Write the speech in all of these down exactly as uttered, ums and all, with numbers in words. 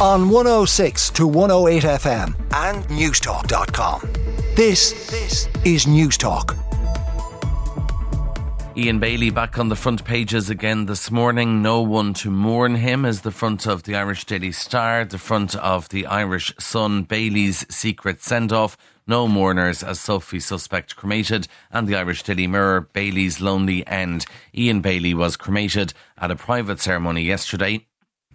on one oh six to one oh eight F M and newstalk dot com. This, this is Newstalk. Ian Bailey back on the front pages again this morning. No one to mourn him as the front of the Irish Daily Star, the front of the Irish Sun. Bailey's secret send-off. No mourners as Sophie suspect cremated, and the Irish Daily Mirror, Bailey's lonely end. Ian Bailey was cremated at a private ceremony yesterday,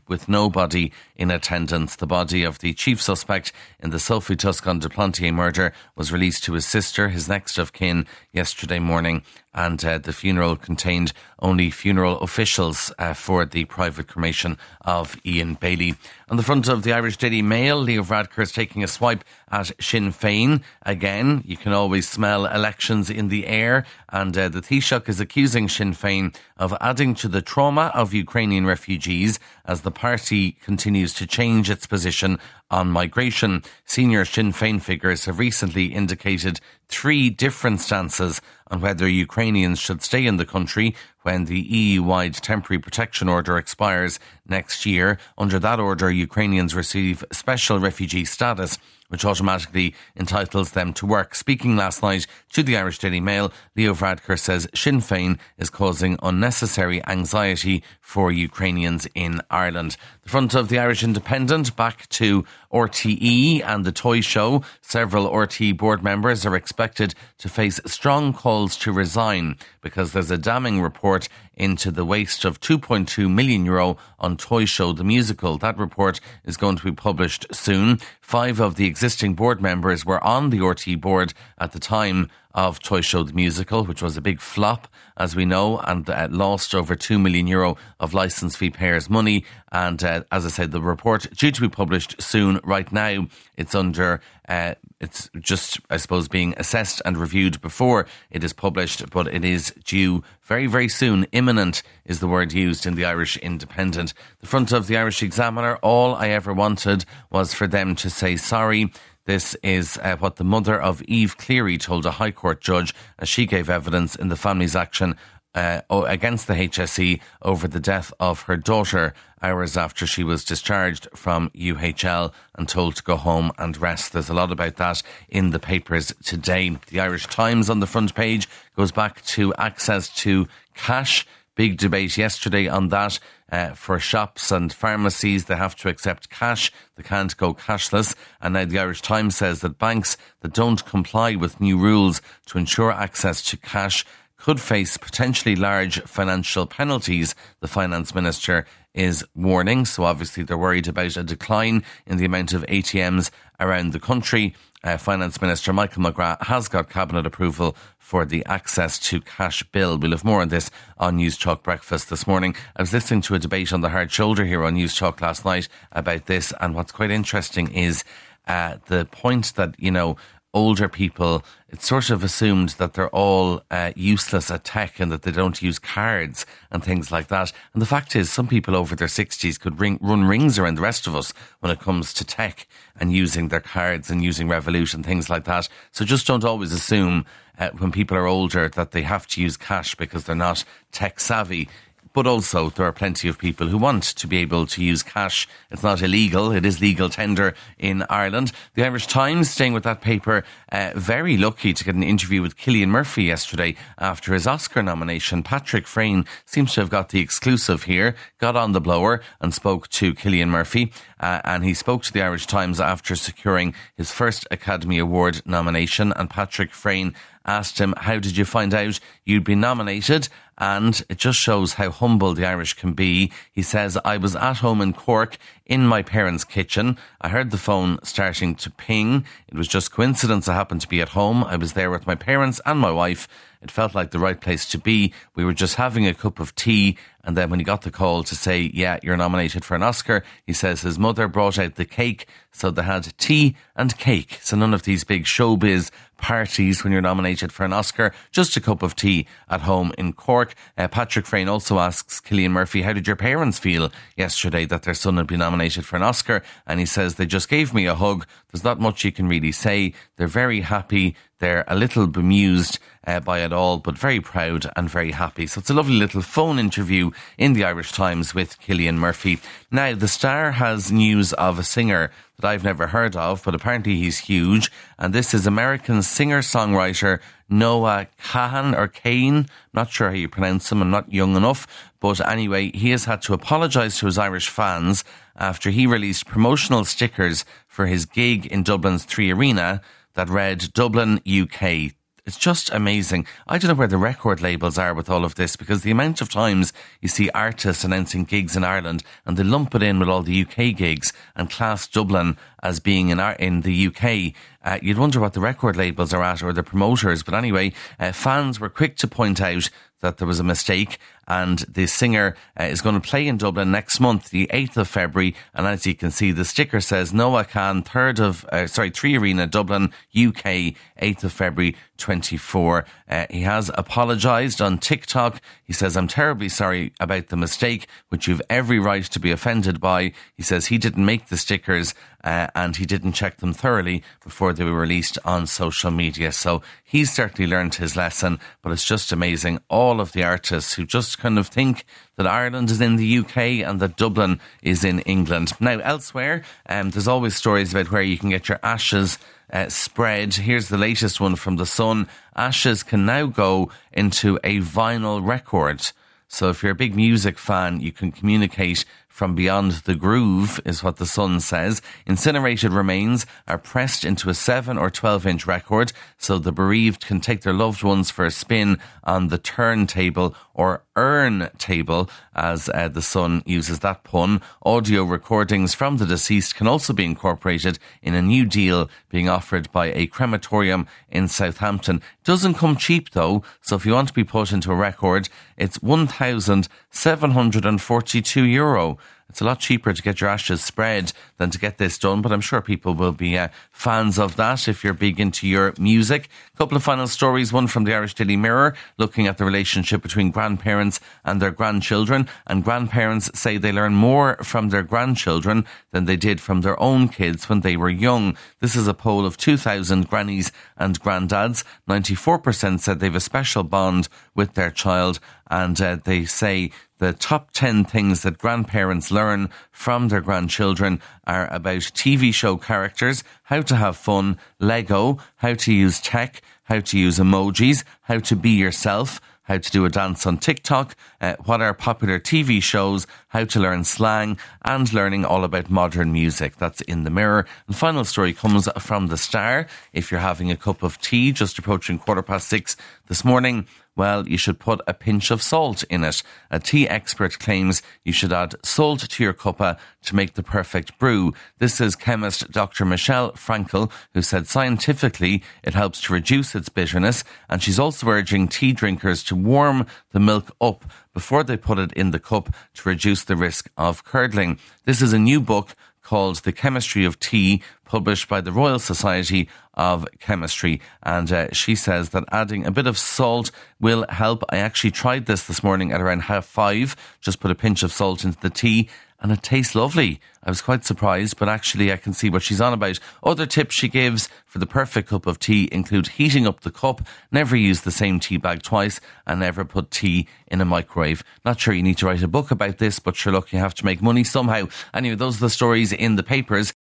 with nobody in attendance. The body of the chief suspect in the Sophie Toscan du Plantier murder was released to his sister, his next of kin, yesterday morning, and uh, the funeral contained only funeral officials uh, for the private cremation of Ian Bailey. On the front of the Irish Daily Mail, Leo Varadkar is taking a swipe at Sinn Féin again. You can always smell elections in the air, and uh, the Taoiseach is accusing Sinn Féin of adding to the trauma of Ukrainian refugees as the party continues to change its position on migration. Senior Sinn Féin figures have recently indicated three different stances on whether Ukrainians should stay in the country when the E U-wide temporary protection order expires next year. Under that order, Ukrainians receive special refugee status, which automatically entitles them to work. Speaking last night to the Irish Daily Mail, Leo Varadkar says Sinn Féin is causing unnecessary anxiety for Ukrainians in Ireland. The front of the Irish Independent, back to R T E and the toy show. Several R T E board members are expected to face strong calls to resign because there's a damning report into the waste of two point two million euro on Toy Show the Musical. That report is going to be published soon. Five of the existing board members were on the R T E board at the time of Toy Show the Musical, which was a big flop, as we know, and uh, lost over two million euro of licence fee payers' money. And uh, as I said, the report due to be published soon. Right now, it's under, uh, it's just, I suppose, being assessed and reviewed before it is published, but it is due very, very soon. Imminent is the word used in the Irish Independent. The front of the Irish Examiner, all I ever wanted was for them to say sorry. This is uh, what the mother of Eve Cleary told a High Court judge as she gave evidence in the family's action uh, against the H S E over the death of her daughter hours after she was discharged from U H L and told to go home and rest. There's a lot about that in the papers today. The Irish Times on the front page goes back to access to cash. Big debate yesterday on that. Uh, for shops and pharmacies, they have to accept cash. They can't go cashless. And now the Irish Times says that banks that don't comply with new rules to ensure access to cash could face potentially large financial penalties, the finance minister is warning. So obviously they're worried about a decline in the amount of A T Ms around the country. Uh, Finance Minister Michael McGrath has got Cabinet approval for the access to cash bill. We'll have more on this on Newstalk Breakfast this morning. I was listening to a debate on the hard shoulder here on Newstalk last night about this, and what's quite interesting is uh, the point that, you know, older people, it's sort of assumed that they're all uh, useless at tech and that they don't use cards and things like that. And the fact is, some people over their sixties could ring, run rings around the rest of us when it comes to tech and using their cards and using Revolut and things like that. So just don't always assume uh, when people are older that they have to use cash because they're not tech savvy. But also, there are plenty of people who want to be able to use cash. It's not illegal. It is legal tender in Ireland. The Irish Times, staying with that paper, uh, very lucky to get an interview with Cillian Murphy yesterday after his Oscar nomination. Patrick Frayne seems to have got the exclusive here, got on the blower and spoke to Cillian Murphy. Uh, and he spoke to the Irish Times after securing his first Academy Award nomination. And Patrick Frayne asked him, how did you find out you'd been nominated? And it just shows how humble the Irish can be. He says, I was at home in Cork in my parents' kitchen. I heard the phone starting to ping. It was just coincidence I happened to be at home. I was there with my parents and my wife. It felt like the right place to be. We were just having a cup of tea. And then when he got the call to say, yeah, you're nominated for an Oscar, he says his mother brought out the cake. So they had tea and cake. So none of these big showbiz parties when you're nominated for an Oscar, just a cup of tea at home in Cork. Uh, Patrick Frayne also asks Cillian Murphy, how did your parents feel yesterday that their son had been nominated for an Oscar? And he says, they just gave me a hug. There's not much you can really say. They're very happy. They're a little bemused uh, by it all, but very proud and very happy. So it's a lovely little phone interview in the Irish Times with Cillian Murphy. Now, the Star has news of a singer that I've never heard of, but apparently he's huge. And this is American singer-songwriter Noah Kahan, or Cain. Not sure how you pronounce him. I'm not young enough. But anyway, he has had to apologise to his Irish fans after he released promotional stickers for his gig in Dublin's Three Arena that read Dublin, U K. It's just amazing. I don't know where the record labels are with all of this, because the amount of times you see artists announcing gigs in Ireland and they lump it in with all the U K gigs and class Dublin as being in our, in the U K, uh, you'd wonder what the record labels are at, or the promoters. But anyway, uh, fans were quick to point out that there was a mistake, and the singer uh, is going to play in Dublin next month, the eighth of February, and as you can see, the sticker says Noah Kahan, third of uh, sorry, Three Arena, Dublin, U K, eighth of February, twenty-four. Uh, he has apologised on TikTok. He says, "I'm terribly sorry about the mistake, which you've every right to be offended by." He says he didn't make the stickers, uh, and he didn't check them thoroughly before they were released on social media. So he's certainly learned his lesson, but it's just amazing. All of the artists who just kind of think that Ireland is in the U K and that Dublin is in England. Now, elsewhere, um, there's always stories about where you can get your ashes uh, spread. Here's the latest one from The Sun. Ashes can now go into a vinyl record. So if you're a big music fan, you can communicate from beyond the groove, is what The Sun says. Incinerated remains are pressed into a seven or twelve inch record, so the bereaved can take their loved ones for a spin on the turntable, or urn table, as uh, The Sun uses that pun. Audio recordings from the deceased can also be incorporated in a new deal being offered by a crematorium in Southampton. Doesn't come cheap though, so if you want to be put into a record, it's one thousand seven hundred forty-two euro. It's a lot cheaper to get your ashes spread than to get this done, but I'm sure people will be uh, fans of that if you're big into your music. A couple of final stories, one from the Irish Daily Mirror, looking at the relationship between grandparents and their grandchildren, and grandparents say they learn more from their grandchildren than they did from their own kids when they were young. This is a poll of two thousand grannies and granddads. ninety-four percent said they have a special bond with their child, and uh, they say the top ten things that grandparents learn from their grandchildren are about T V show characters, how to have fun, Lego, how to use tech, how to use emojis, how to be yourself, how to do a dance on TikTok, uh, what are popular T V shows, how to learn slang, and learning all about modern music. That's in The Mirror. And final story comes from The Star. If you're having a cup of tea just approaching quarter past six this morning, well, you should put a pinch of salt in it. A tea expert claims you should add salt to your cuppa to make the perfect brew. This is chemist Doctor Michelle Frankel, who said scientifically it helps to reduce its bitterness, and she's also urging tea drinkers to warm the milk up before they put it in the cup to reduce the risk of curdling. This is a new book called The Chemistry of Tea, published by the Royal Society of Chemistry. And uh, she says that adding a bit of salt will help. I actually tried this this morning at around half five, just put a pinch of salt into the tea, and it tastes lovely. I was quite surprised, but actually I can see what she's on about. Other tips she gives for the perfect cup of tea include heating up the cup, never use the same tea bag twice, and never put tea in a microwave. Not sure you need to write a book about this, but sure, look, you have to make money somehow. Anyway, those are the stories in the papers.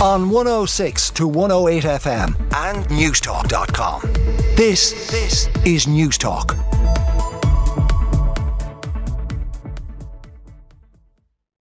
On one oh six to one oh eight F M and newstalk dot com. This, this is Newstalk.